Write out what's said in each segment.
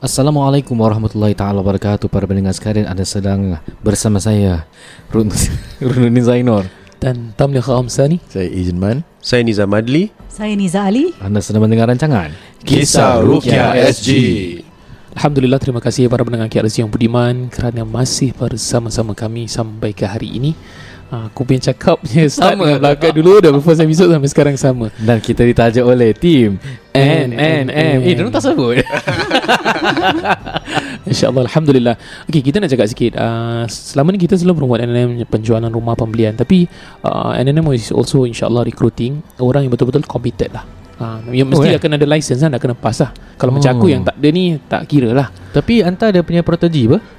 Assalamualaikum warahmatullahi ta'ala wabarakatuh. Para pendengar sekalian, anda sedang bersama saya Runi Zainur dan Tamli Kham Sani. Saya Eggman. Saya Niza Madli. Saya Niza Ali. Anda sedang mendengar rancangan Kisah Rukia SG. Alhamdulillah, terima kasih para pendengar KRC yang budiman kerana masih bersama-sama kami sampai ke hari ini. Aku punya cakapnya sama belakang dulu. Dah first episode sampai sekarang sama. Dan kita ditaja oleh Team NNM. Diorang tak sebut. Insya Allah, Alhamdulillah. Okay, kita nak cakap sikit. Selama ni kita selalu berbuat NNM penjualan rumah pembelian. Tapi NNM is also Insya Allah recruiting orang yang betul-betul competent lah. Yang mesti akan ada license lah, nak kena pass lah. Kalau macam aku yang tak ada ni, tak kira lah. Tapi hantar dia punya protegi apa?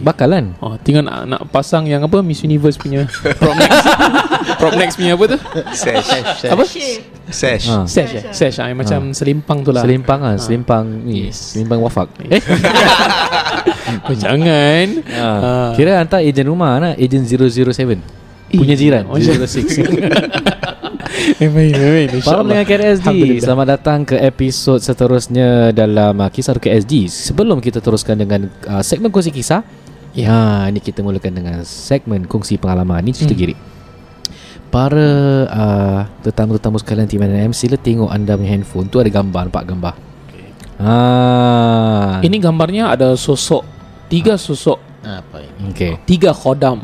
Bakal kan? Tinggal nak pasang yang apa, Miss Universe punya Propnex punya apa tu? Sesh. Macam selimpang tu lah. Selimpang. Yes. Selimpang wafak. Oh, jangan. Kira hantar ejen rumah nak, ejen 007 punya jiran 006. Para pendengar KLSG, selamat datang ke episod seterusnya dalam Kisah Rukia SG. Sebelum kita teruskan dengan segmen kongsi kisah, ini kita mulakan dengan segmen kongsi pengalaman. Ini cerita girik. Para tetamu-tetamu sekalian Team NNM, sila tengok anda punya handphone. Tu ada gambar, nampak gambar? Ini gambarnya ada sosok. Tiga sosok. Apa ini? Okay. Tiga kodam.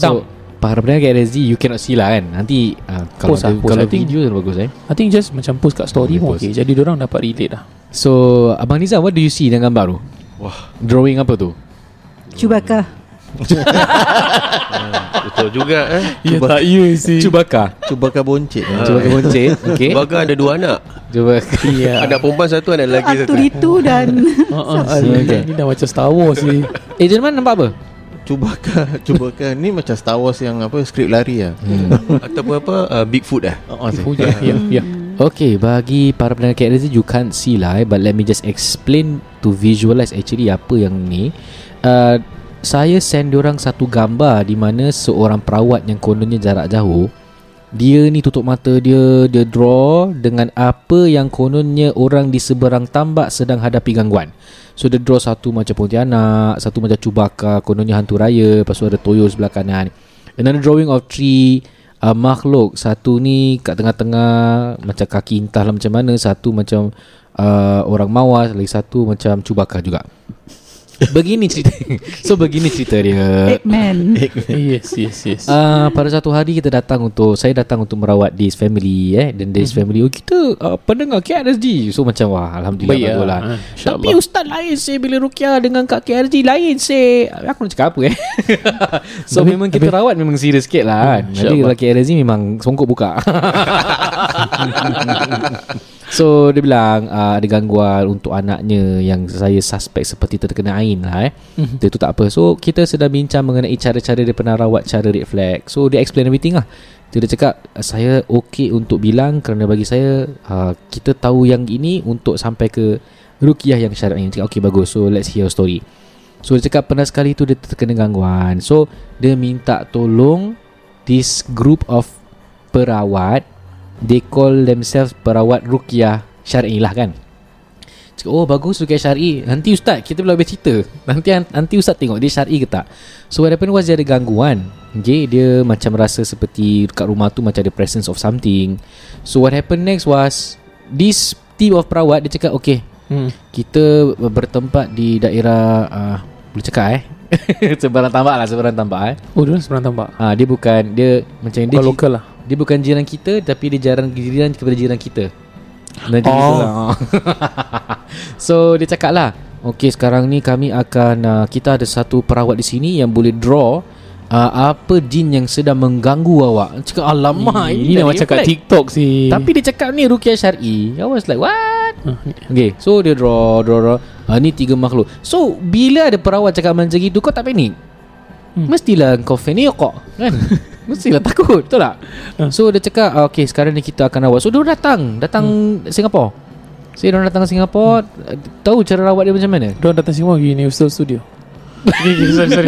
So, para pendengar KLSG, you cannot see lah kan. Nanti kalau video tu bagus. I think just macam post kat story pun okay. Jadi diorang dapat relate lah. So Abang Nizam, what do you see dengan gambar tu? Wah, drawing apa tu? Chewbacca. Betul juga Chewbacca. Chewbacca boncet. Chewbacca boncet. Okay, Chewbacca ada dua anak. Anak perempuan satu, anak lelaki satu. Arturitu dan ini dah macam Star Wars ni. Ejen Man nampak apa? Chewbacca ni macam Star Wars yang apa, skrip lari lah. Ataupun apa, Bigfoot lah. Okay, bagi para pendengar KLSG, you can't see lah, but let me just explain to visualize actually apa yang ni. Saya send diorang satu gambar di mana seorang perawat yang kononnya jarak jauh, dia ni tutup mata dia, dia draw dengan apa yang kononnya orang di seberang tambak sedang hadapi gangguan. So dia draw satu macam Pontianak, satu macam Chewbacca, kononnya hantu raya, lepas tu ada toyo sebelah kanan. Another drawing of three makhluk. Satu ni kat tengah-tengah macam kaki entahlah macam mana, satu macam orang mawas, lagi satu macam Chewbacca juga. Begini cerita. So begini cerita dia. Eggman. Yes. Pada satu hari saya datang untuk merawat this family dan this family kita pendengar KRSG. So macam wah, alhamdulillah baguslah. Tapi ustaz lain bila ruqyah dengan Kak KRSG lain aku nak cakap apa So memang kita rawat memang serius sikit lah kan. Jadi kalau KRSG memang songkok buka. So dia bilang ada gangguan untuk anaknya yang saya suspek seperti terkena ain lah. Dia tu tak apa. So kita sedang bincang mengenai cara-cara dia pernah rawat, cara red flag. So dia explain everything lah. Dia cakap saya okay untuk bilang kerana bagi saya kita tahu yang ini untuk sampai ke ruqyah yang syar'i. Dia cakap okay bagus. So let's hear your story. So dia cakap pernah sekali tu dia terkena gangguan. So dia minta tolong this group of perawat. They call themselves Perawat Rukia Syari lah kan. Cakap oh bagus Rukia Syari. Nanti ustaz kita boleh cerita. Nanti ustaz tengok dia syari ke tak. So what happened was dia ada gangguan. Okay, dia macam rasa seperti dekat rumah tu macam ada presence of something. So what happened next was this team of perawat, dia cakap okay, kita bertempat di daerah boleh cakap Seberang tambak. Oh dia seberang tambak. Dia bukan, dia macam dia lokal lah. Dia bukan jiran kita, tapi dia jiran kepada jiran kita. So dia cakap lah, okay sekarang ni kami akan kita ada satu perawat di sini yang boleh draw apa jin yang sedang mengganggu awak? Cakap alamak, ini nak macam kat TikTok si. Tapi dia cakap ni Rukia Syar'i. I was like what? Okay, so dia draw. Ni tiga makhluk. So bila ada perawat cakap macam gitu, kau tak panik. Mestilah kau faniqok kan? Mestilah takut, betul tak? So dia cakap okay, sekarang ni kita akan rawat. So dia datang Singapura. So dia datang Singapura. Tahu cara rawat dia macam mana? Dia datang Singapura pergi Universal Studio. Okay, sorry.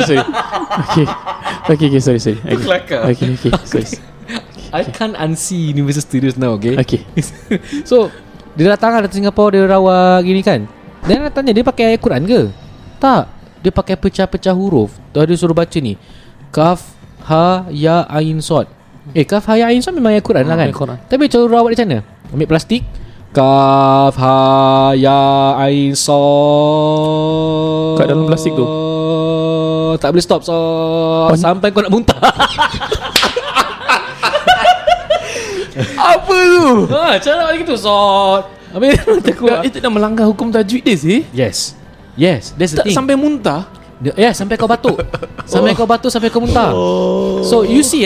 Okay, sorry. Okay. I can't unsee Universal Studios now, okay. So dia datang Singapura, dia rawat gini kan. Then dia tanya, dia pakai ayat Quran ke? Tak. Dia pakai pecah-pecah huruf. Dia suruh baca ni Kaf, Ha, Ya, Ain, Sod. Kaf, Ha, Ya, Ain, Sod memang ayat Quran lah kan Quran. Tapi cara rawat dia macam mana? Ambil plastik, Kaf, Ha, Ya, Ain, Sod, kat dalam plastik tu. Tak boleh stop sampai kau nak muntah. Apa tu? Cara macam tu habis terkuat. Itu dah melanggar hukum tajwid dia sih. Yes, that's the thing. Sampai muntah. Sampai kau batuk. Sampai kau muntah. So you see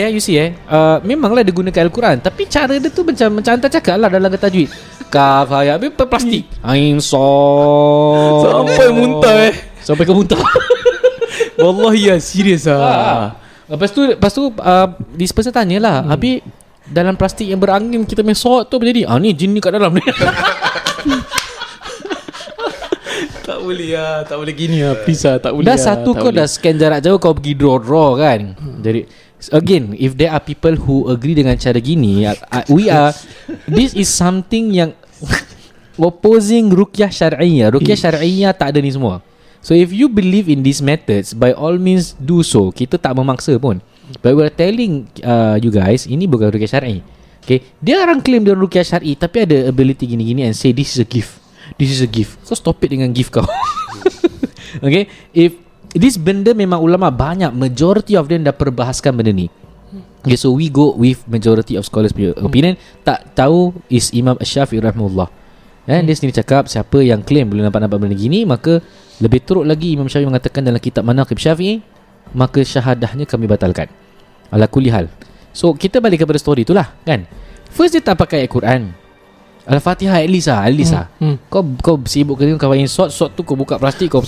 memanglah dia gunakan Al-Quran, tapi cara dia tu macam hantar cakap lah dalam tajwid. Kaf, Ha, Ya, habis plastik Ain, Sod, sampai muntah. Sampai kau muntah. Wallahi ya, serius lah. Lepas tu this person tanyalah, habis dalam plastik yang berangin kita main sort tu jadi ni jin ni kat dalam ni. Tak boleh lah, tak boleh gini lah, please lah, tak boleh. Dah satu kau dah scan jarak jauh, kau pergi draw kan. Jadi again, if there are people who agree dengan cara gini, we are, this is something yang opposing Rukyah Syar'iyah. Rukyah Syar'iyah tak ada ni semua. So if you believe in these methods, by all means do so. Kita tak memaksa pun. But we are telling you guys, ini bukan Rukia Syar'i. Okay, dia orang claim dia Rukia Syar'i, tapi ada ability gini-gini and say this is a gift. This is a gift. So stop it dengan gift kau. Okay, if this benda memang ulama banyak, majority of them dah perbahaskan benda ni. Okay, so we go with majority of scholars opinion. Tak tahu is Imam As-Syafiq rahimahullah. Dia sendiri cakap siapa yang claim boleh nampak-nampak benda gini, maka lebih teruk lagi Imam Syafi'i mengatakan dalam kitab Manakib Syafiq, maka syahadahnya kami batalkan. Ala kulli hal. So kita balik kepada story itulah kan. First dia tak pakai Al-Quran, Al-Fatihah at least lah. Kau sibuk kerja kau main sort tu, kau buka plastik kau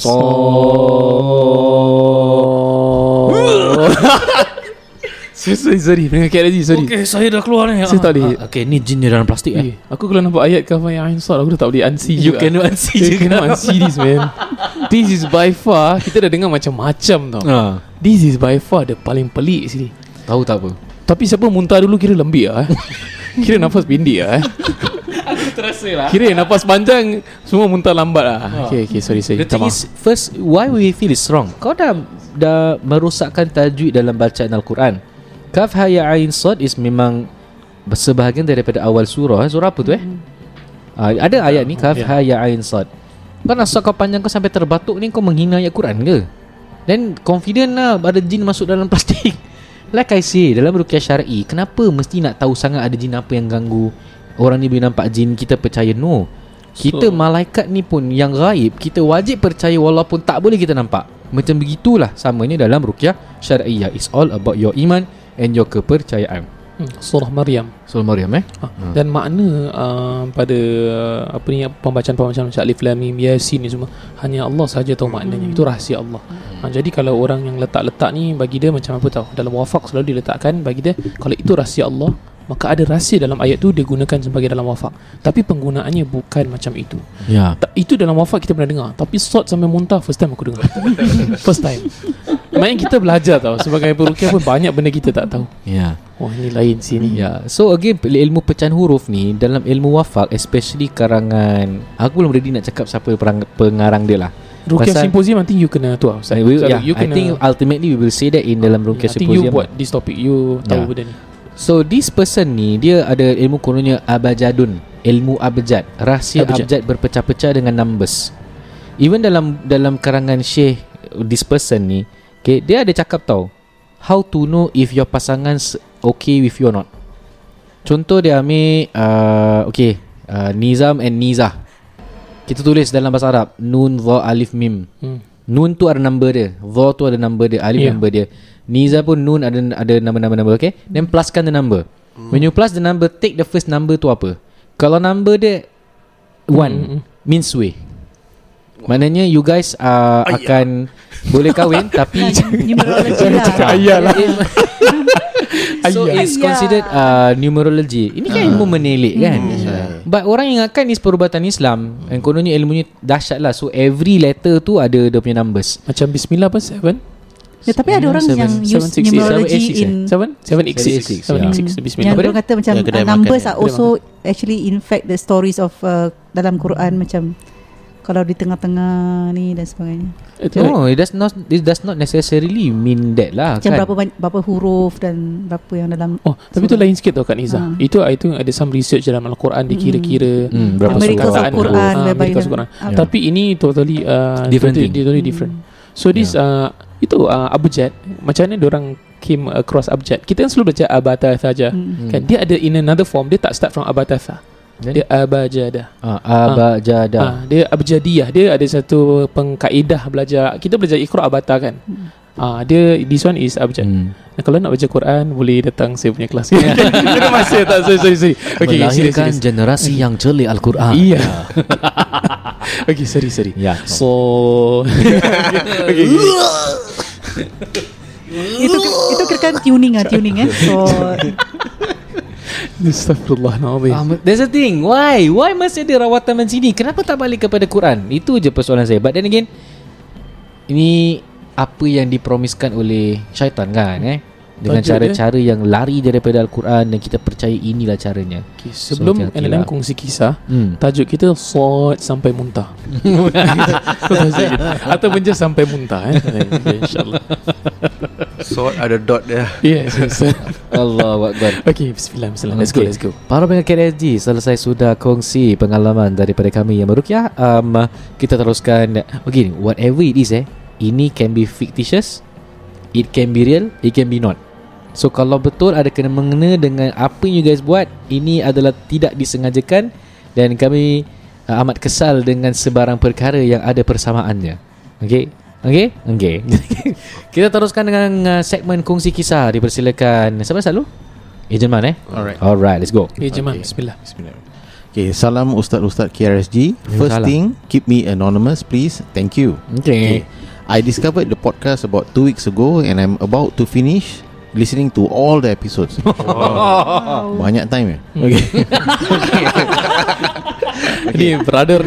Sorry. KLSG. Okay, saya dah keluar ni. Saya tak boleh. Okay, ni jin dalam plastik . Aku kalau nampak ayat Kaf, Ya, Ain, Sod, aku dah tak boleh unsee. You cannot unsee this, man. This is by far, kita dah dengar macam-macam tau. This is by far the paling pelik sini. Tahu tak apa. Tapi siapa muntah dulu kira lembik lah. Kira nafas pendek lah. Aku terasa lah. Kira nafas panjang, semua muntah lambat lah. Okay, sorry. The thing is, first, why we feel it's wrong? Kau dah merosakkan tajwid dalam bacaan Al-Quran. Kaf, Ha, Ya, Ain, Sod is memang sebahagian daripada awal surah. Surah apa tu ? Ada ayat ni Kaf, Ha, Ya, Ain, Sod. Kau nak kau panjang kau sampai terbatuk ni, kau menghina ayat Quran ke? Then confident lah ada jin masuk dalam plastik. Like I say, dalam Rukyah Syar'i, kenapa mesti nak tahu sangat ada jin apa yang ganggu? Orang ni boleh nampak jin, kita percaya no. Kita malaikat ni pun yang gaib, kita wajib percaya walaupun tak boleh kita nampak. Macam begitulah samanya dalam Rukyah Syar'iyah. It's all about your iman and your kepercayaan. Surah Maryam. Dan makna pada apa ni, pembacaan-pembacaan macam Alif, Lam, Mim, Yasin ni semua, hanya Allah sahaja tahu maknanya. Itu rahsia Allah. Jadi kalau orang yang letak-letak ni, bagi dia macam apa tahu, dalam wafak selalu diletakkan, bagi dia kalau itu rahsia Allah, maka ada rahsia dalam ayat tu digunakan sebagai dalam wafak, tapi penggunaannya bukan macam itu. Itu dalam wafak kita pernah dengar, tapi sort sampai muntah first time aku dengar. First time. Main kita belajar tau, sebagai perukiah pun banyak benda kita tak tahu. Ini lain sini. So again, ilmu pecahan huruf ni dalam ilmu wafak, especially karangan, aku belum ready nak cakap siapa pengarang dia lah. Rukia Symposium, I think you kena tu lah. I think ultimately we will say that in dalam Rukia Symposium. I think you buat this topic, you tahu benda ni. So this person ni, dia ada ilmu kononnya abajadun, ilmu abjad, rahsia abjad berpecah-pecah dengan numbers. Even dalam karangan Syekh this person ni, okay, dia ada cakap tau, how to know if your pasangan okay with you or not. Contoh dia ambil Nizam and Nizah. Kita tulis dalam bahasa Arab Nun, Dha, Alif, Mim. Nun tu ada number dia, Dha tu ada number dia, Alif number dia. Niza pun nun ada number, okay? Then pluskan the number. When you plus the number, take the first number tu apa. Kalau number dia 1 means way. Maknanya you guys akan boleh kahwin tapi numerology lah. Ayalah. So it's considered numerology. Ini kan ilmu menelik kan. But orang yang akan is perubatan Islam. And kononnya ilmunya dahsyat lah. So every letter tu ada dia punya numbers. Macam Bismillah apa 7? Ya, tapi ada orang yang use numerology in 786. Bismillah. Yang orang kata macam numbers are also actually in fact the stories of dalam Quran macam kalau di tengah-tengah ni dan sebagainya. No, it does not necessarily mean that lah. Macam kan? berapa huruf dan berapa yang dalam. Oh, tapi tu lain sikit tau Kak Nizah. Itu I think ada some research dalam Al-Quran dikira-kira berapa perkataan Quran. Tapi ini totally different. So this itu abjad. Macam mana diorang came across abjad? Kita kan selalu belajar abatatha saja. Kan dia ada in another form. Dia tak start from abatatha. Dia abajadah. Dia abjadiyah. Dia ada satu pengkaedah belajar. Kita belajar Iqra Abata kan. Dia this one is abjad. Nah, kalau nak baca Quran boleh datang saya punya kelas. Kita masih tak sorry. Okay, melahirkan generasi yang celik Al-Quran. Iya. Okay, sorry. Yeah. So okay. Itu kira-kira tuning. So Astaghfirullahaladzim. That's the thing. Why masih ada rawatan macam ni? Kenapa tak balik kepada Quran? Itu je persoalan saya. But then again, ini apa yang dipromiskan oleh syaitan kan dengan cara-cara yang lari daripada Al-Quran, dan kita percaya inilah caranya. Okay, sebelum NNM kongsi kisah, tajuk kita Sod Sampai Muntah. Atau Benja Sampai Muntah. InsyaAllah. Sod ada dot dia. Yes. Allahu Akbar. Okay, Bismillah. Let's go. Para pendengar KLSG, selesai sudah kongsi pengalaman daripada kami yang merukyah. Kita teruskan. Okay, whatever it is ini can be fictitious, it can be real, it can be not. So kalau betul ada kena mengena dengan apa yang you guys buat, ini adalah tidak disengajakan. Dan kami amat kesal dengan sebarang perkara yang ada persamaannya. Okay. Kita teruskan dengan segmen kongsi kisah. Dipersilakan. Siapa selalu? AgentMan Alright, let's go. AgentMan, okay. Bismillah. Okay, salam Ustaz KRSG. First thing, keep me anonymous please. Thank you. Okay. I discovered the podcast about 2 weeks ago and I'm about to finish listening to all the episodes. Wow. Banyak time. Okay. Ni brother.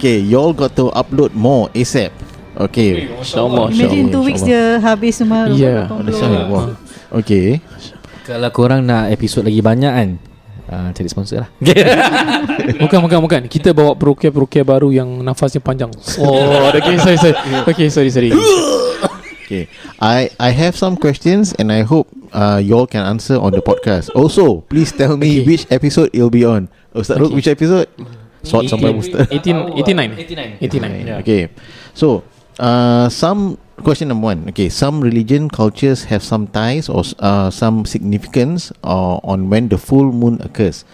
Okay, you all got to upload more ASAP. Okay. Insya Allah. Imagine 2 weeks dia habis semua. Yeah. Okay. Kalau korang nak episod lagi banyak kan, cari sponsor lah. Bukan. Kita bawa perukia baru yang nafasnya panjang. Okay, sorry. Okay, sorry. Okay, I have some questions and I hope you all can answer on the podcast. Also, please tell me which episode you'll be on. Ustaz Ruk, which episode? Short sampai Ustaz. 89. Okay, so some question number 1. Okay, some religion cultures have some ties or some significance on when the full moon occurs.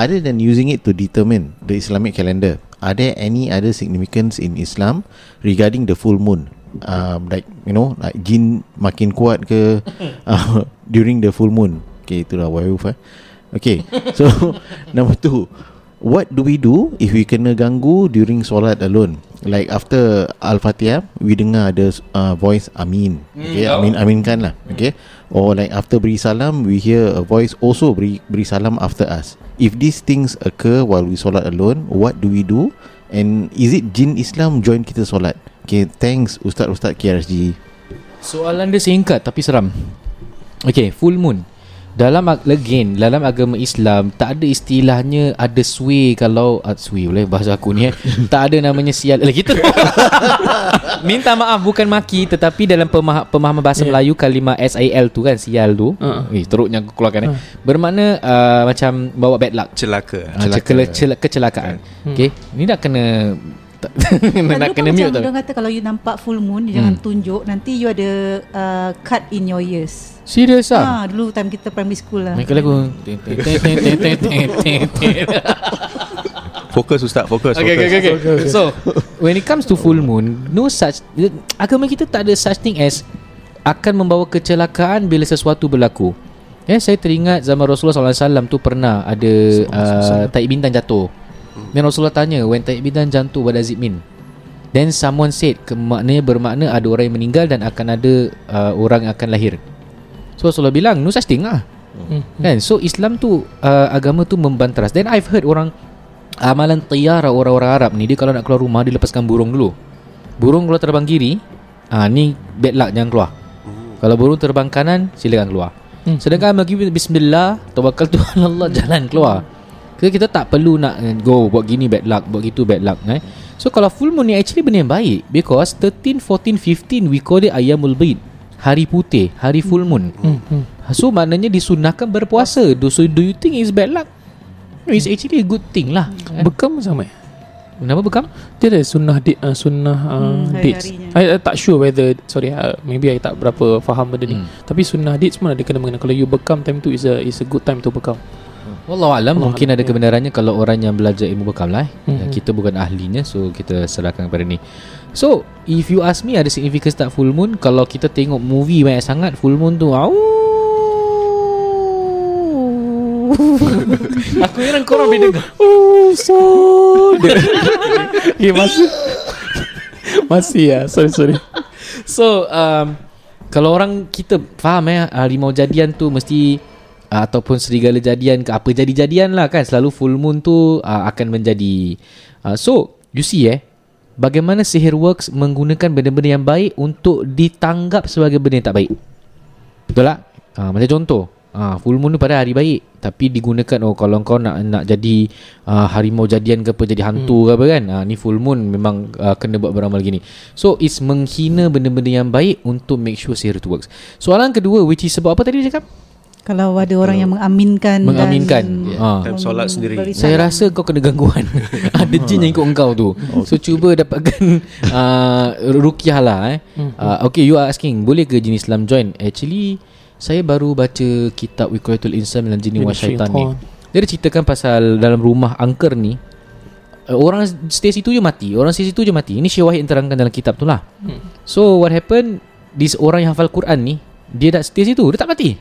Other than using it to determine the Islamic calendar, are there any other significance in Islam regarding the full moon? Like jin makin kuat ke during the full moon? Okay, itulah wayuf. Okay, so number 2, what do we do if we kena ganggu during solat alone? Like after Al-Fatihah, we dengar ada voice Amin. Okay, Amin kan lah. Okay, or like after beri salam, we hear a voice also beri salam after us. If these things occur while we solat alone, what do we do? And is it jin Islam join kita solat? Okay, thanks Ustaz KRSG. Soalan dia singkat tapi seram. Okay, full moon. Dalam agama Islam tak ada istilahnya ada sway. Kalau sway boleh bahasa aku ni tak ada namanya sial lagi tu. Minta maaf, bukan maki, tetapi dalam pemahaman bahasa Melayu kalimah SIL tu kan, sial tu. Teruknya aku keluarkan bermakna macam bawa bad luck, kecelakaan. Okay, ni nak kena kena mute tau. Dia kata kalau you nampak full moon, jangan tunjuk, nanti you ada cut in your ears. Serius ah? Dulu time kita primary school lah. Mereka lagu. Fokus Ustaz. Okay. So when it comes to full moon, no such, agama kita tak ada such thing as akan membawa kecelakaan bila sesuatu berlaku. Saya teringat zaman Rasulullah SAW tu pernah ada taik bintan jatuh. Dan Rasulullah tanya, when taik bintan jatuh, what does it mean? Then someone said, bermakna ada orang yang meninggal dan akan ada orang yang akan lahir. So Rasulullah bilang, no such thing lah. Kan? So Islam tu, agama tu membanteras. Then I've heard orang, amalan tiara orang-orang Arab ni, dia kalau nak keluar rumah, dia lepaskan burung dulu. Burung kalau terbang kiri, ni bad luck, jangan keluar. Kalau burung terbang kanan, silakan keluar. Sedangkan bagi Bismillah, tawakal tu Allah, jalan keluar. Kita tak perlu nak go buat gini bad luck, buat gitu bad luck, eh? So kalau full moon ni actually benda yang baik, because 13, 14, 15 we call it Ayyamul Bid, hari putih, hari full moon. So maknanya disunahkan berpuasa. So do you think it's bad luck? No, it's actually a good thing lah. Bekam sama ya? Kenapa bekam? Dia ada sunnah date, dates. I tak sure whether, sorry, maybe I tak berapa faham benda ni. Tapi sunnah dates pun ada kena-mengena. Kalau you bekam, time tu is a good time to bekam. Wallahualam, mungkin ada kebenarannya kalau orang yang belajar ilmu bekam lah. Kita bukan ahlinya, so kita serahkan kepada ni. So if you ask me, ada significance tak full moon? Kalau kita tengok movie banyak sangat, full moon tu aku heran korang boleh dengar. Masih ya. Sorry. So kalau orang kita faham harimau jadian tu mesti ataupun serigala jadian ke apa jadi-jadian lah kan. Selalu full moon tu akan menjadi so you see bagaimana sihir works menggunakan benda-benda yang baik untuk ditanggap sebagai benda yang tak baik. Betul tak? Macam contoh, full moon tu pada hari baik, tapi digunakan kalau kau nak jadi harimau jadian ke apa, jadi hantu ke apa kan. Ni full moon memang kena buat beramal gini. So it's menghina benda-benda yang baik untuk make sure sihir tu works. Soalan kedua, which is sebab apa tadi dia cakap? Kalau ada orang yang mengaminkan time solat sendiri. Saya rasa kau kena gangguan. Ada jin yang ikut engkau tu. So cuba dapatkan rukiah lah. Okay, you are asking, boleh ke jin Islam join? Actually saya baru baca kitab Wequatul Insan dan Jin wa Syaitan ni. Dia ceritakan pasal dalam rumah angker ni, orang stay situ je mati. Orang stay situ je mati. Ini Syekh Wahid terangkan dalam kitab tu lah. So what happened, this orang yang hafal Quran ni, dia dah stay situ, dia tak mati.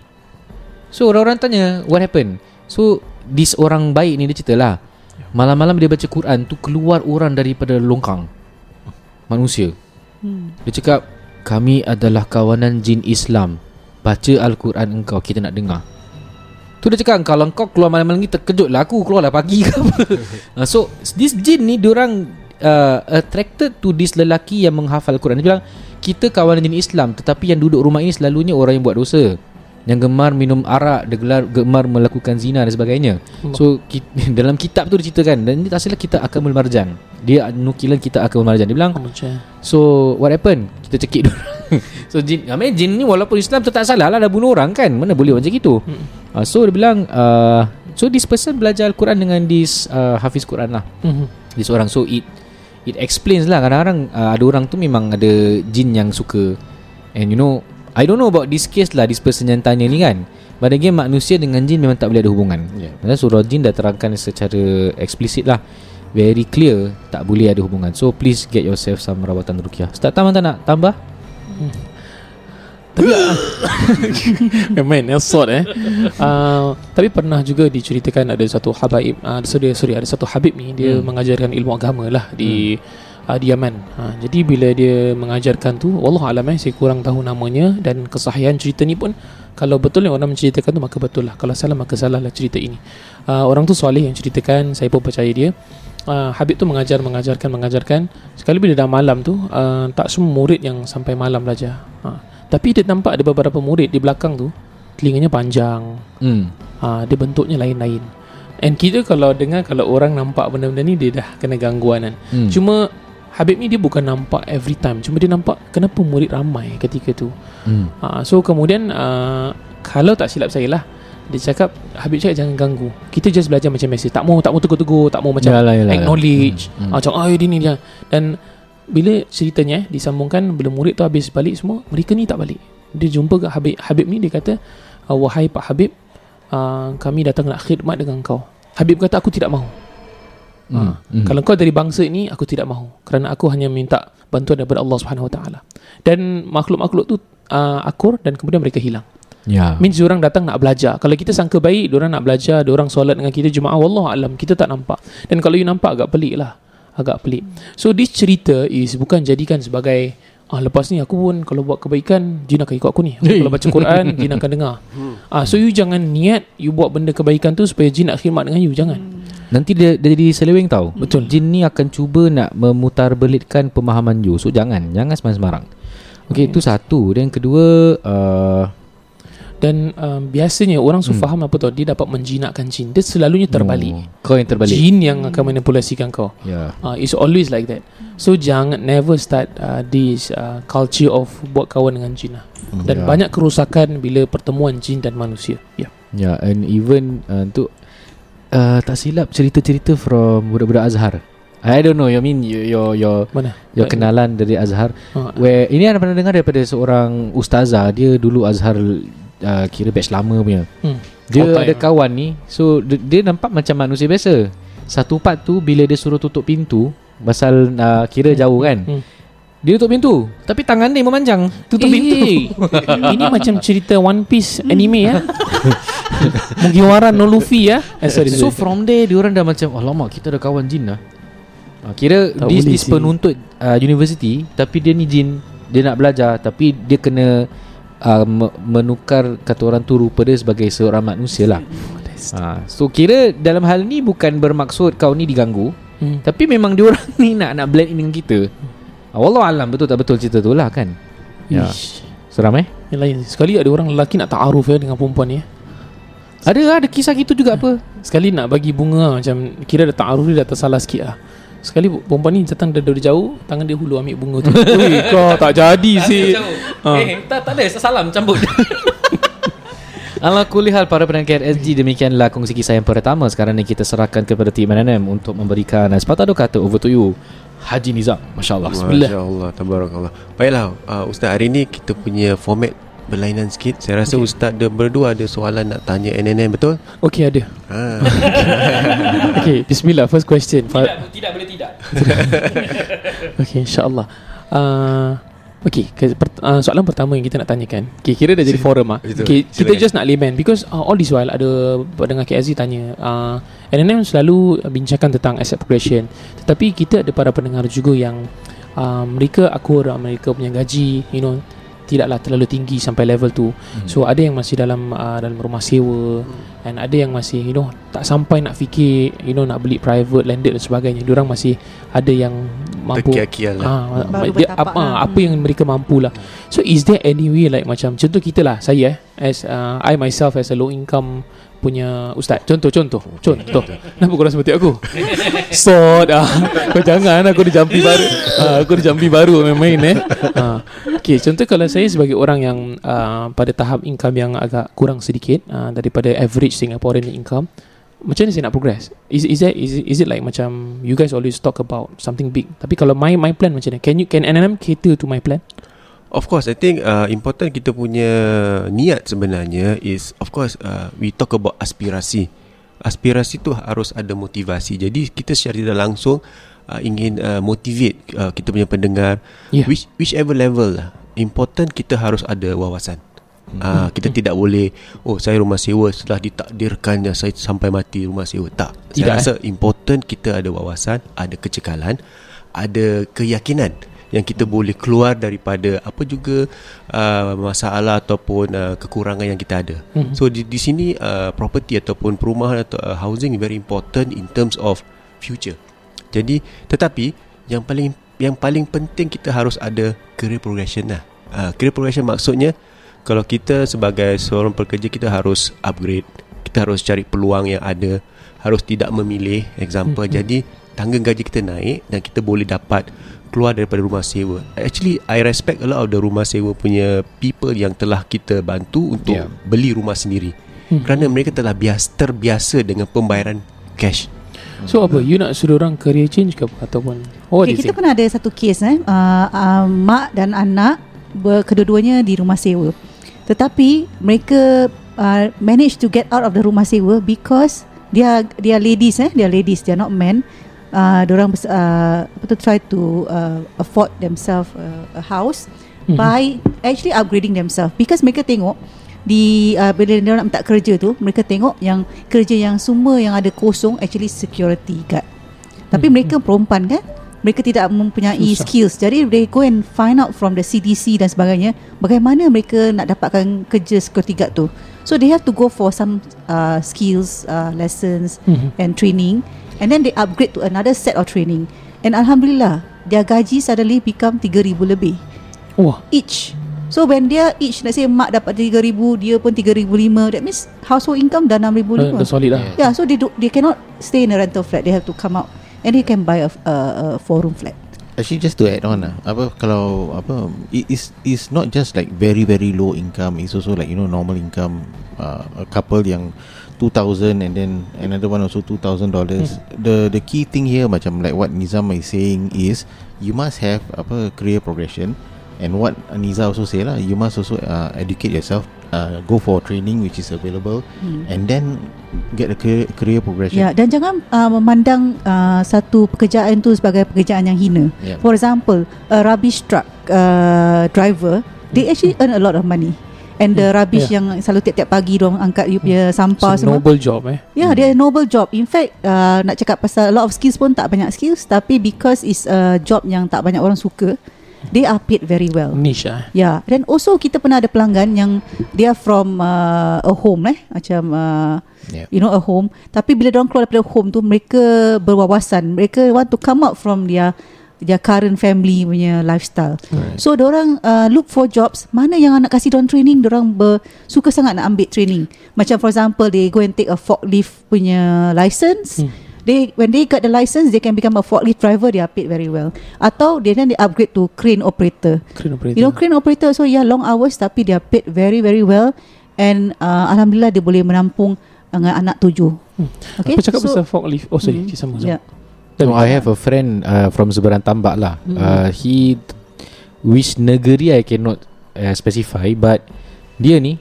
So orang-orang tanya, what happened? So this orang baik ni dia cerita lah, malam-malam dia baca Quran tu keluar orang daripada longkang manusia. Dia cakap, kami adalah kawanan jin Islam, baca Al-Quran engkau, kita nak dengar. Tu dia cakap, kalau engkau keluar malam-malam ni, terkejut lah aku, keluarlah pagi ke apa. So this jin ni diorang attracted to this lelaki yang menghafal Quran. Dia bilang, kita kawanan jin Islam, tetapi yang duduk rumah ini selalunya orang yang buat dosa, yang gemar minum arak, gemar melakukan zina dan sebagainya. So dalam kitab tu diceritakan, dan ini hasilnya Kitab Akamul Marjan. Dia nukilan Kitab Akamul Marjan. Dia bilang, so what happened? Kita cekik dulu. So jin ni walaupun Islam tu tak salah lah, dah bunuh orang kan, mana boleh macam gitu. So dia bilang, so this person belajar Al-Quran dengan this hafiz Quran lah, this orang. So it explains lah. Kadang-kadang ada orang tu memang ada jin yang suka. And you know, I don't know about this case lah, this person yang tanya ni kan. Pada game, manusia dengan jin memang tak boleh ada hubungan. Surah Jin dah terangkan secara eksplisit lah, very clear, tak boleh ada hubungan. So please get yourself some rawatan rukiah. Ustaz Taman tak nak tambah? Tapi pernah juga diceritakan ada satu habaib, ada satu habib ni, dia mengajarkan ilmu agama lah di di Yaman. Jadi bila dia mengajarkan tu, wallahualam, saya kurang tahu namanya dan kesahihan cerita ni pun. Kalau betul ni orang menceritakan tu, maka betul lah. Kalau salah, maka salah lah cerita ini. Orang tu soleh yang ceritakan, saya pun percaya dia. Habib tu mengajarkan. Sekali bila dah malam tu, tak semua murid yang sampai malam belajar. Tapi dia nampak ada beberapa murid di belakang tu, telinganya panjang, dia bentuknya lain-lain. And kita kalau dengar, kalau orang nampak benda-benda ni, dia dah kena gangguan kan. Cuma Habib ni dia bukan nampak every time, cuma dia nampak kenapa murid ramai ketika tu. So kemudian kalau tak silap saya lah, dia cakap, Habib cakap, jangan ganggu, kita just belajar macam biasa. Tak mau tegur-tegur, tak mau macam yalah. Acknowledge macam dia ni dia. Dan bila ceritanya disambungkan, bila murid tu habis balik semua, mereka ni tak balik. Dia jumpa kat Habib ni, dia kata, wahai Pak Habib, kami datang nak khidmat dengan kau. Habib kata, aku tidak mahu. Kalau kau dari bangsa ini, aku tidak mahu, kerana aku hanya minta bantuan daripada Allah SWT. Dan makhluk-makhluk tu akur dan kemudian mereka hilang. Ya. Means diorang datang nak belajar. Kalau kita sangka baik, diorang nak belajar, diorang solat dengan kita jemaah, wallahualam, kita tak nampak. Dan kalau you nampak, agak pelik lah, agak pelik. So this cerita is bukan jadikan sebagai lepas ni aku pun kalau buat kebaikan jin akan ikut aku ni, kalau baca Quran jin akan dengar. So you jangan niat you buat benda kebaikan tu supaya jin nak khidmat dengan you, jangan. Nanti dia jadi seleweng tau. Betul. Jin ni akan cuba nak memutarbelitkan pemahaman you. So jangan sembarang-sembarang. Okay, itu satu. Dan kedua, biasanya orang faham apa tau, dia dapat menjinakkan jin. Dia selalunya terbalik. Kau yang terbalik, jin yang akan manipulasikan kau. It's always like that. So jangan, never start this culture of buat kawan dengan jin lah. Dan banyak kerusakan bila pertemuan jin dan manusia. And even untuk tak silap cerita-cerita from budak-budak Azhar, I don't know, I mean your kenalan dari Azhar, where ini anda pernah dengar daripada seorang ustazah. Dia dulu Azhar, kira batch lama punya. Dia ada kawan ni. So dia nampak macam manusia biasa. Satu part tu bila dia suruh tutup pintu, pasal kira jauh kan, dia tutup pintu, tapi tangan dia memanjang tutup pintu. Ini macam cerita One Piece anime ya. Mugiwara no Luffy ya. So from there diorang dah macam, alamak, kita ada kawan jin lah. Kira this penuntut university, tapi dia ni jin. Dia nak belajar, tapi dia kena menukar kata orang tu rupa dia sebagai seorang manusia lah. So kira dalam hal ni bukan bermaksud kau ni diganggu, tapi memang diorang ni nak blend in dengan kita. Wallahualam betul tak betul cerita tu lah kan. Seram lain. Sekali ada orang lelaki nak ta'aruf dengan perempuan ya. Ada kisah gitu juga apa. Sekali nak bagi bunga, macam kira ada ta'aruf, dia dah salah sikit lah. Sekali perempuan ni datang dari jauh, tangan dia hulu ambil bunga tu. Oi, kau tak jadi sih. Tak ada salam campur. Ala kulli hal, para pendengar KRSG, demikianlah kongsi kisah yang pertama. Sekarang ni kita serahkan kepada Team NNM untuk memberikan sepatah dua kata. Over to you, Haji Nizam. Masya-Allah. Bismillah. Masya-Allah, tabarakallah. Baiklah, ustaz, hari ni kita punya format berlainan sikit. Saya rasa ustaz dia berdua ada soalan nak tanya NNM, betul? Okey, ada. Okey, bismillah, first question. Tidak boleh tidak. Okey, insya-Allah. Okey, soalan pertama yang kita nak tanyakan. Okay, kira dah jadi forum ah. Okay, kita just nak layman because all this while ada pendengar KLSG tanya, NNM selalu bincangkan tentang asset progression. Tetapi kita ada para pendengar juga yang mereka akur, mereka punya gaji, you know, tidaklah terlalu tinggi sampai level tu. So ada yang masih dalam rumah sewa, and ada yang masih, you know, tak sampai nak fikir, you know, nak beli private landed dan sebagainya. Diorang masih ada yang mampu apa yang mereka mampu lah. So is there any way, like macam contoh kita lah, saya as I myself as a low income punya ustaz, contoh kenapa korang seperti aku? Kau jangan, aku di Jambi baru main-main Okay, contoh kalau saya sebagai orang yang pada tahap income yang agak kurang sedikit daripada average Singaporean income, macam ni saya nak progress? Is it like macam you guys always talk about something big, tapi kalau my plan macam ni, can NNM cater to my plan? Of course, I think important kita punya niat sebenarnya is, of course, we talk about aspirasi. Aspirasi tu harus ada motivasi. Jadi kita secara tidak langsung ingin motivate kita punya pendengar, whichever level. Important kita harus ada wawasan. Kita tidak boleh, saya rumah sewa, setelah ditakdirkan saya sampai mati rumah sewa. Tak. Saya rasa important kita ada wawasan, ada kecekalan, ada keyakinan yang kita boleh keluar daripada apa juga masalah ataupun kekurangan yang kita ada. So di sini property ataupun perumahan atau housing very important in terms of future. Jadi tetapi yang paling penting kita harus ada career progression lah. Career progression maksudnya kalau kita sebagai seorang pekerja, kita harus upgrade, kita harus cari peluang yang ada, harus tidak memilih. Example, jadi tangga gaji kita naik dan kita boleh dapat keluar daripada rumah sewa. Actually, I respect a lot of the rumah sewa punya people yang telah kita bantu untuk beli rumah sendiri, kerana mereka telah terbiasa dengan pembayaran cash. So apa, you nak suruh orang career change ke apa? Ataupun kita pernah ada satu kes mak dan anak kedua-duanya di rumah sewa, tetapi mereka manage to get out of the rumah sewa because they are ladies, they are not men. dorang try to afford themselves a house by actually upgrading themselves, because mereka tengok di bila dia nak minta kerja tu, mereka tengok yang kerja yang semua yang ada kosong actually security guard. Tapi mereka perempuan kan, mereka tidak mempunyai skills. Jadi they go and find out from the CDC dan sebagainya bagaimana mereka nak dapatkan kerja security guard tu. So they have to go for some skills lessons and training, and then they upgrade to another set of training. And alhamdulillah, their gaji suddenly become 3,000 lebih each. So when dia each, let's say mak dapat 3,000, dia pun 3,500, that means household income dah 6,500. Dah solid lah. Yeah, so they cannot stay in a rental flat. They have to come out and they can buy a four room flat. Actually, just to add on it's not just like very very low income. It's also like, you know, normal income. A couple yang 2,000 and then another one also $2,000. The key thing here, macam like what Nizam is saying, is you must have career progression. And what Niza also say lah, you must also educate yourself, go for training which is available, and then get a career progression. Yeah, dan jangan memandang satu pekerjaan tu sebagai pekerjaan yang hina. Yeah. For example, a rubbish truck driver, they actually earn a lot of money. And the rubbish yang selalu tiap-tiap pagi diorang angkat you punya sampah, so, semua noble job dia noble job. In fact nak cakap pasal a lot of skills pun tak banyak skills, tapi because it's a job yang tak banyak orang suka, they are paid very well. Niche lah. Yeah. Then also kita pernah ada pelanggan yang they are from a home macam you know, a home. Tapi bila diorang keluar daripada home tu, mereka berwawasan, mereka want to come out from their current family punya lifestyle. Right. So diorang look for jobs mana yang nak kasih diorang training. Diorang suka sangat nak ambil training. Macam for example, they go and take a forklift punya license. When they got the license, they can become a forklift driver. They are paid very well. Atau then they upgrade to crane operator. You know, crane operator, so long hours, tapi they are paid very very well. And alhamdulillah, dia boleh menampung dengan anak 7. Okay. Apa cakap pasal forklift? Oh sorry, sama-sama. Yeah. So I have a friend from Seberang Tambak lah. He, which negeri I cannot specify, but dia ni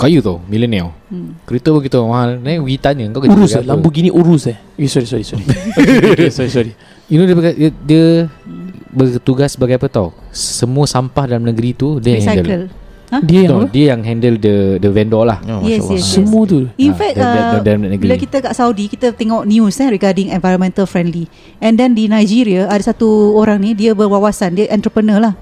kayu tu, milenial. Kereta pun kita mahal. Nah, we tanya kau kerja urus, Lamborghini urus sorry. Okay, sorry. You know, dia bertugas sebagai apa tau? Semua sampah dalam negeri tu dia handle. Dia yang handle the vendor lah. Yes. Semua tu. In fact, bila kita kat Saudi, kita tengok news regarding environmental friendly. And then di Nigeria ada satu orang ni, dia berwawasan, dia entrepreneur lah.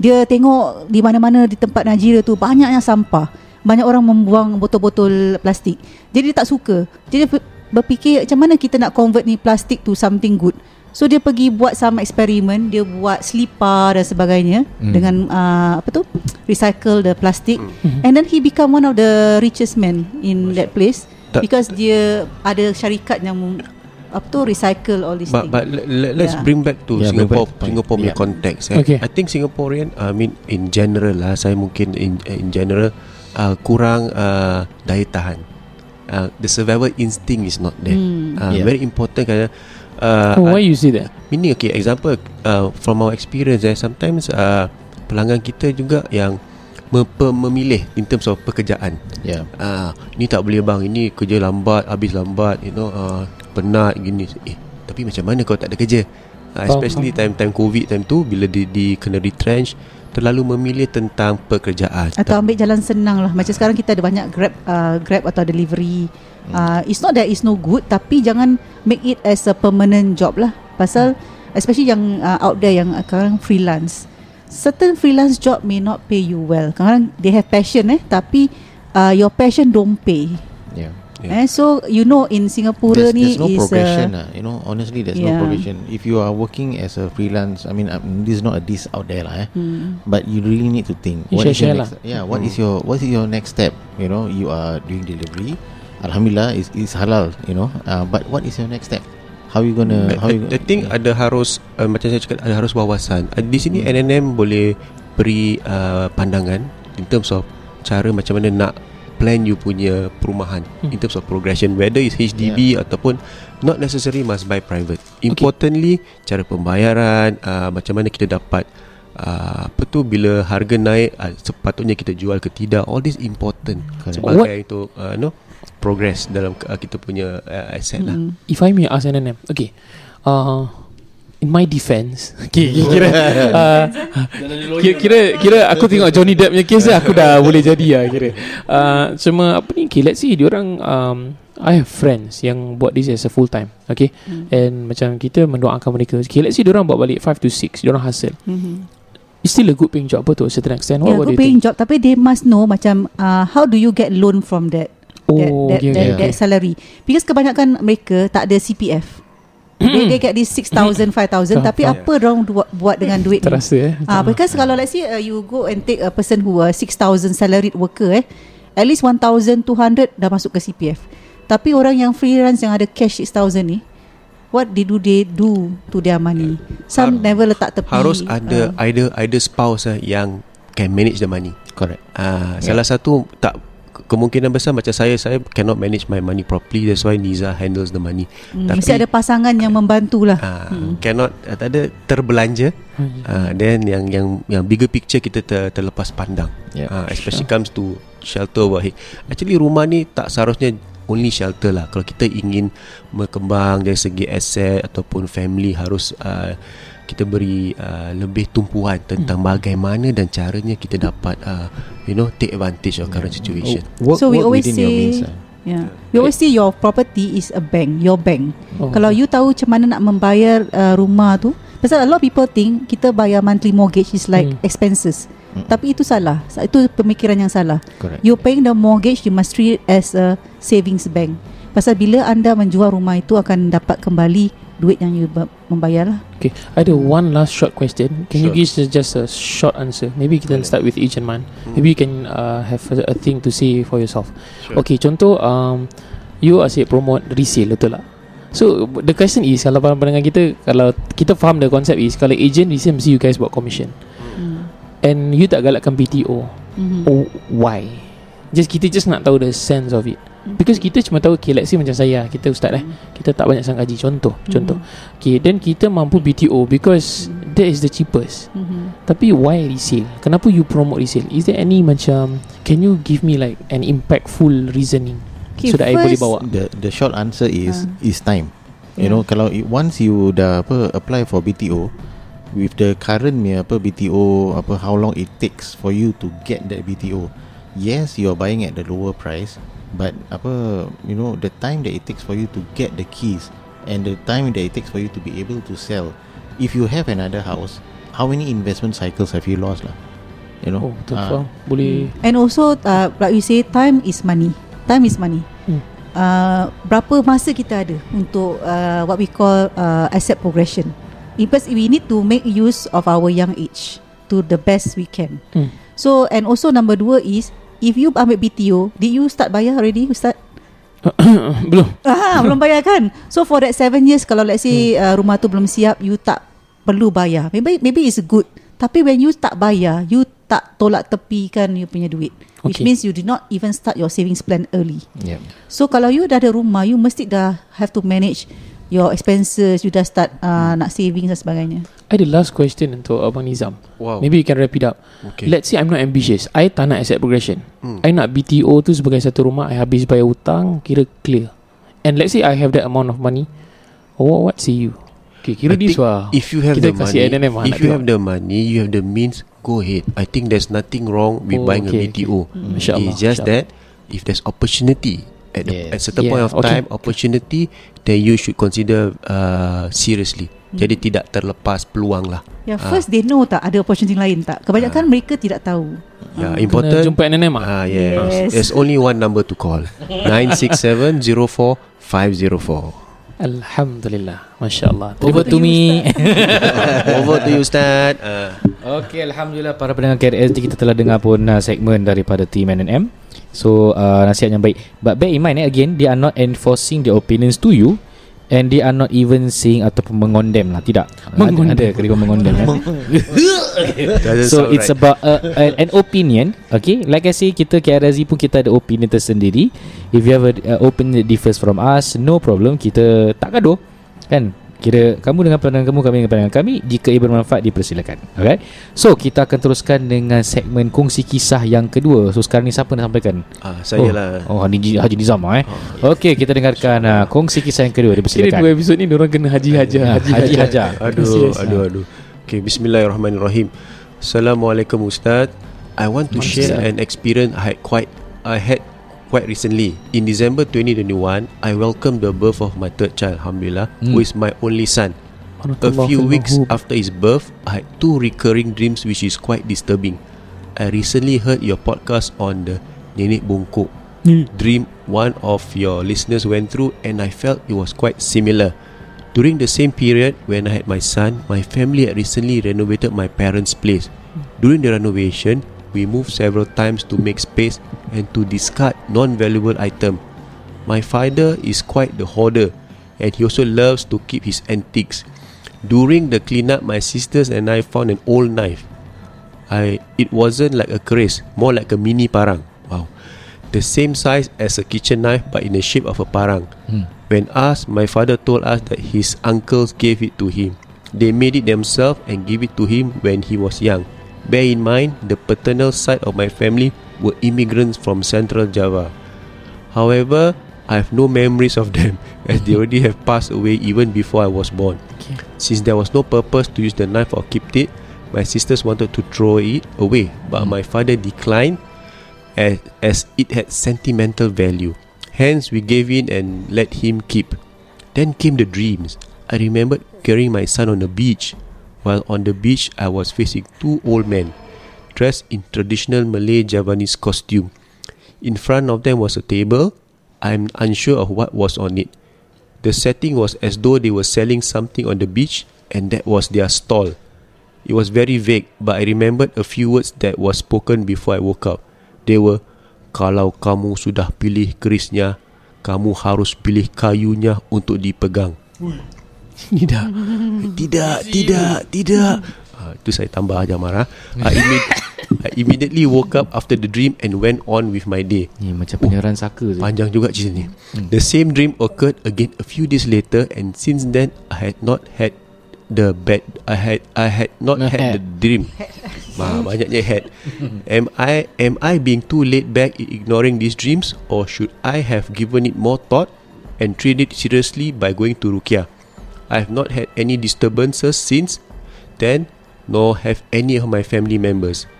Dia tengok di mana-mana di tempat Nigeria tu banyaknya sampah. Banyak orang membuang botol-botol plastik. Jadi dia tak suka. Jadi dia berfikir macam mana kita nak convert ni plastik to something good. So dia pergi buat some eksperimen. Dia buat selipar dan sebagainya dengan recycle the plastic. And then he become one of the richest men in that place, because dia ada syarikat yang recycle all these things. But let's bring back to Singapore punya context. Okay. I think Singaporean, I mean in general lah, saya mungkin in general kurang daya tahan. The survival instinct is not there. Very important kerana why you see that? Meaning, okay, example from our experience, sometimes pelanggan kita juga yang memilih in terms of pekerjaan. Ni tak boleh bang, ini kerja lambat, habis lambat, you know, penat gini. Tapi macam mana kalau tak ada kerja? Especially time COVID, time tu bila di kena retrench, terlalu memilih tentang pekerjaan atau ambil jalan senang lah. Macam sekarang kita ada banyak Grab atau delivery. It's not that it's no good, tapi jangan make it as a permanent job lah. Pasal especially yang out there yang sekarang freelance, certain freelance job may not pay you well. Kadang-kadang they have passion tapi your passion don't pay. So you know, in Singapore there's no progression you know, honestly there's no progression. If you are working as a freelance, I mean this is not a diss out there but you really need to think what is your next step. You know, you are doing delivery, alhamdulillah is halal, you know, but what is your next step? How you gonna I think ada harus macam saya cakap, ada harus wawasan. Di sini NNM boleh beri pandangan in terms of cara macam mana nak plan you punya perumahan in terms of progression, whether it's HDB ataupun not necessary must buy private. Importantly, cara pembayaran, macam mana kita dapat bila harga naik, sepatutnya kita jual ke tidak, all this important. Sebagai itu progress dalam kita punya asset lah. If I may ask NNM, okay, in my defense, okay, kira aku tengok Johnny Depp punya case lah, aku dah boleh jadi lah kira. Cuma apa ni, okay, let's see diorang, I have friends yang buat this as a full time, okay, and macam kita mendoakan mereka, okay, let's see diorang buat balik 5 to 6, diorang hasil. It's still a good paying job betul, certain extent. Yeah, good paying job, tapi they must know macam how do you get loan from that salary, because kebanyakan mereka tak ada CPF. They get this 6,000, 5,000, tapi apa orang buat dengan duit ni? Terasa because kalau let's say you go and take a person who 6,000 salaried worker, at least 1,200 dah masuk ke CPF. Tapi orang yang freelance yang ada cash 6,000 ni, what they do to their money? Some never letak tepi. Harus ada either spouse yang can manage the money. Correct. Salah satu tak. Kemungkinan besar macam saya cannot manage my money properly. That's why Niza handles the money. Mesti ada pasangan yang membantu lah. Cannot, tak ada terbelanja. Then yang bigger picture kita terlepas pandang. Especially comes to shelter over here. Actually rumah ni tak seharusnya only shelter lah. Kalau kita ingin berkembang dari segi aset ataupun family, harus kita beri lebih tumpuan tentang bagaimana dan caranya kita dapat take advantage of current situation. So we always say we always say your property is a bank, your bank. Kalau you tahu macam mana nak membayar rumah tu, pasal a lot of people think kita bayar monthly mortgage is like expenses. Tapi itu salah. Itu pemikiran yang salah. Correct. You paying the mortgage, you must treat it as a savings bank. Pasal bila anda menjual rumah itu akan dapat kembali duit yang you membayar lah. Okay, I ada one last short question. Can you give just a short answer? Maybe kita start with AgentMan. Maybe you can have a thing to say for yourself. Sure. Okay, contoh you asyik promote resale, betul tak? So the question is, kalau pandangan kita, kalau kita faham the concept is, kalau agent resale mesti you guys buat commission, and you tak galakkan PTO. Why? Kita nak tahu the sense of it. Because kita cuma tahu, okay, let's say macam saya, kita ustaz kita tak banyak sangat gaji, contoh. Okay, then kita mampu BTO because that is the cheapest. Tapi why resale? Kenapa you promote resale? Is there any macam, can you give me like an impactful reasoning, okay, so that I boleh bawa? The short answer is time. You know, kalau once you dah apply for BTO, with the current BTO, how long it takes for you to get that BTO. Yes, you are buying at the lower price, but the time that it takes for you to get the keys and the time that it takes for you to be able to sell. If you have another house, how many investment cycles have you lost lah? You know. Boleh. And also, like we say, time is money. Berapa masa kita ada untuk what we call asset progression? Because we need to make use of our young age to the best we can. So, and also number 2 is, if you ambil BTO, did you start bayar already, Ustaz? Belum. Belum bayar kan? So for that 7 years, kalau let's say rumah tu belum siap, you tak perlu bayar. Maybe it's good. Tapi when you tak bayar, you tak tolak tepikan you punya duit. Okay. Which means you did not even start your savings plan early. Yep. So kalau you dah ada rumah, you mesti dah have to manage your expenses, you dah start nak savings dan sebagainya. I had the last question untuk Abang Nizam. Wow. Maybe you can wrap it up. Okay. Let's say I'm not ambitious. I tak nak asset progression. I nak BTO tu sebagai satu rumah, I habis bayar hutang, kira clear. And let's say I have that amount of money. What say you? Okay, kira this lah. If you have the money, you have the means, go ahead. I think there's nothing wrong with buying a BTO. It's just that if there's opportunity at certain point of time, opportunity, then you should consider seriously. Jadi tidak terlepas peluang lah. First they know tak ada opportunity lain tak. Kebanyakan mereka tidak tahu. Important. Kena jumpa NNM lah. Yes. There's only one number to call. 967-04-504. Alhamdulillah, Masya Allah. Over to me. Over to you, Ustaz. Okay, Alhamdulillah, para pendengar KRSG, kita telah dengar pun segmen daripada Team NNM. So, nasihat yang baik. But bear in mind, again, they are not enforcing their opinions to you, and they are not even saying ataupun mengondem lah. Tidak. Ada kira-kira mengondem. So, it's about an opinion. Okay, like I say, kita KRSG pun kita ada opinion tersendiri. If you have an opinion that differs from us, no problem, kita tak gaduh, kan? Kira kamu dengan pandangan kamu, kami dengan pandangan kami. Jika ia bermanfaat, dipersilakan. Alright. So kita akan teruskan dengan segmen kongsi kisah yang kedua. So sekarang ni siapa nak sampaikan? Saya lah. Haji Nizam Okey, kita dengarkan kongsi kisah yang kedua, dipersilakan. Kira dua episod ni diorang kena haji haja. Aduh. Okay, bismillahirrahmanirrahim. Assalamualaikum Ustaz. I want to share an experience I had quite recently. In December 2021, I welcomed the birth of my third child, Alhamdulillah, who is my only son. A few weeks after his birth, I had two recurring dreams which is quite disturbing. I recently heard your podcast on the Nenek Bongkok dream one of your listeners went through, and I felt it was quite similar. During the same period when I had my son, my family had recently renovated my parents' place. During the renovation, we moved several times to make space and to discard non-valuable items. My father is quite the hoarder, and he also loves to keep his antiques. During the cleanup, my sisters and I found an old knife. It wasn't like a keris, more like a mini parang. Wow. The same size as a kitchen knife, but in the shape of a parang. When asked, my father told us that his uncles gave it to him. They made it themselves and gave it to him when he was young. Bear in mind, the paternal side of my family were immigrants from Central Java. However, I have no memories of them as they already have passed away even before I was born. Okay. Since there was no purpose to use the knife or keep it, my sisters wanted to throw it away, but my father declined as it had sentimental value. Hence, we gave in and let him keep. Then came the dreams. I remembered carrying my son on the beach. While on the beach, I was facing two old men dressed in traditional Malay Javanese costume. In front of them was a table. I'm unsure of what was on it. The setting was as though they were selling something on the beach, and that was their stall. It was very vague, but I remembered a few words that was spoken before I woke up. They were, "Kalau kamu sudah pilih kerisnya, kamu harus pilih kayunya untuk dipegang." Tidak. Itu saya tambah aja marah. I immediately woke up after the dream and went on with my day. Ni macam penyerahan saka tu. Panjang juga cerita ni. The same dream occurred again a few days later, and since then I had not had the dream. Banyaknya had. Am I being too laid back in ignoring these dreams, or should I have given it more thought and treated it seriously by going to Rukia? I have not had any disturbances since then, nor have any of my family members.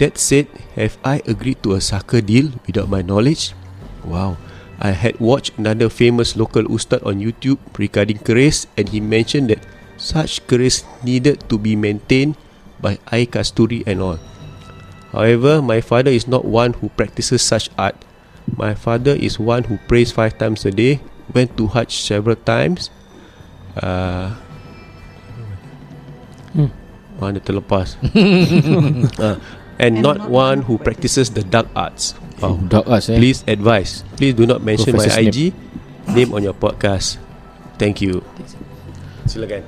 That said, have I agreed to a saka deal without my knowledge? Wow. I had watched another famous local ustad on YouTube regarding keris, and he mentioned that such keris needed to be maintained by eye kasturi and all. However, my father is not one who practices such art. My father is one who prays 5 times a day, went to Hajj several times. Mana terlepas. And not one who practices the dark arts. Dark arts. Please advise. Please do not mention Professor my IG name on your podcast. Thank you. Silakan.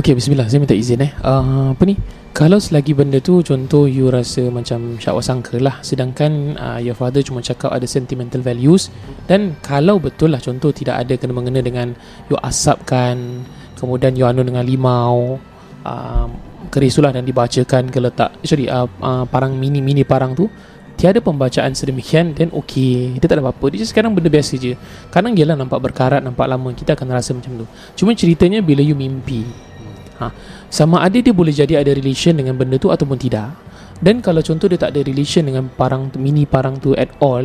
Okay, bismillah. Saya minta izin apa ni? Kalau selagi benda tu, contoh you rasa macam syakwa sangka lah, sedangkan your father cuma cakap ada sentimental values, dan kalau betul lah contoh tidak ada kena-mengena dengan you asapkan, kemudian you anu dengan limau, keris tu lah, dan dibacakan ke letak parang mini-mini parang tu, tiada pembacaan sedemikian, then okay, dia tak ada apa-apa. Dia sekarang benda biasa je. Kadang ialah nampak berkarat, nampak lama, kita akan rasa macam tu. Cuma ceritanya bila you mimpi, sama ada dia boleh jadi ada relation dengan benda tu ataupun tidak. Dan kalau contoh dia tak ada relation dengan parang mini parang tu at all,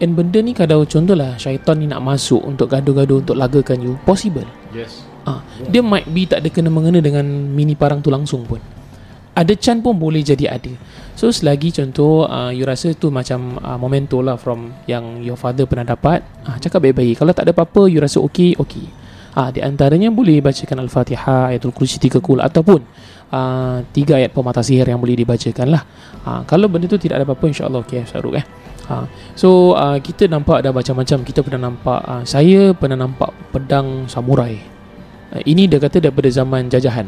and benda ni kadang contohlah syaitan ni nak masuk untuk gaduh-gaduh, untuk lagakan you, possible. Yes. Dia might be tak ada kena-mengena dengan mini parang tu langsung pun. Ada chance pun boleh jadi ada. So selagi contoh you rasa tu macam momento lah from yang your father pernah dapat, cakap baik-baik. Kalau tak ada apa-apa, you rasa okay. Di antaranya boleh bacakan Al-Fatihah, Ayatul Kursi 3 kul, ataupun 3 ayat pemata sihir yang boleh dibacakan lah. Kalau benda tu tidak ada apa-apa, Insya Allah okay, Syaruk So kita nampak ada macam-macam. Kita pernah nampak, saya pernah nampak pedang samurai. Ini dia kata daripada zaman jajahan.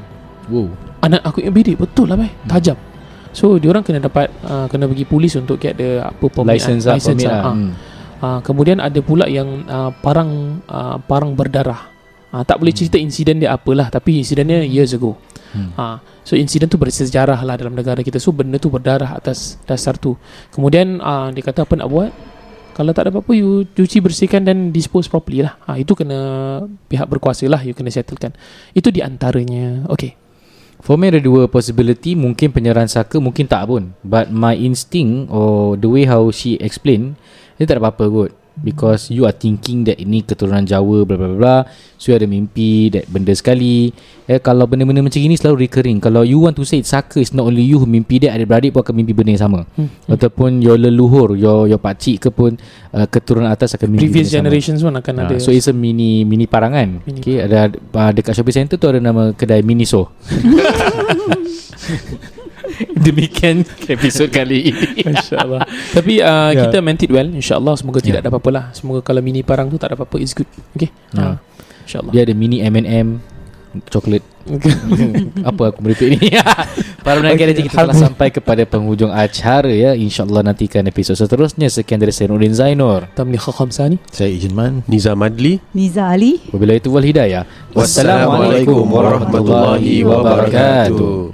Wow. Anak aku yang bidik, betul lah tajam. So diorang kena dapat, kena pergi polis untuk get the license. Kemudian ada pula yang parang berdarah. Tak boleh cerita insiden dia apalah, tapi insidennya years ago. So insiden tu bersejarah lah dalam negara kita. So benda tu berdarah atas dasar tu. Kemudian dia kata apa nak buat? Kalau tak dapat apa, you cuci, bersihkan dan dispose properly lah. Itu kena pihak berkuasa lah, you kena settlekan. Itu di antaranya. Okay, for me ada dua possibility. Mungkin penyerang saka, mungkin tak pun. But my instinct or the way how she explain, dia tak ada apa-apa kot. Because you are thinking that ini keturunan Jawa bla bla bla, so you ada mimpi that benda sekali. Kalau benda-benda macam ini selalu recurring. Kalau you want to say it's saka, it's not only you who mimpi that, adik-beradik pun akan mimpi benda yang sama. Ataupun your leluhur, your pakcik ke pun keturunan atas akan mimpi previous generations pun akan ada. So it's a mini parangan. Okay, ada dekat shopping center tu ada nama kedai Miniso. Demikian episod kali ini. InsyaAllah. Tapi kita meant it well. InsyaAllah semoga tidak ada apa-apa lah. Semoga kalau mini parang tu tak ada apa-apa, it's good. Okay, InsyaAllah. Dia ada mini M&M coklat. Apa aku meripik ni. Para pendengar, kita telah sampai kepada penghujung acara ya. InsyaAllah nantikan episod seterusnya. Sekian dari saya, Runi Zainur, Tamli Kham Sani, saya AgentMan, Niza Madli, Niza Ali. Wabillahi taufiq wal hidayah. Wassalamualaikum warahmatullahi wabarakatuh.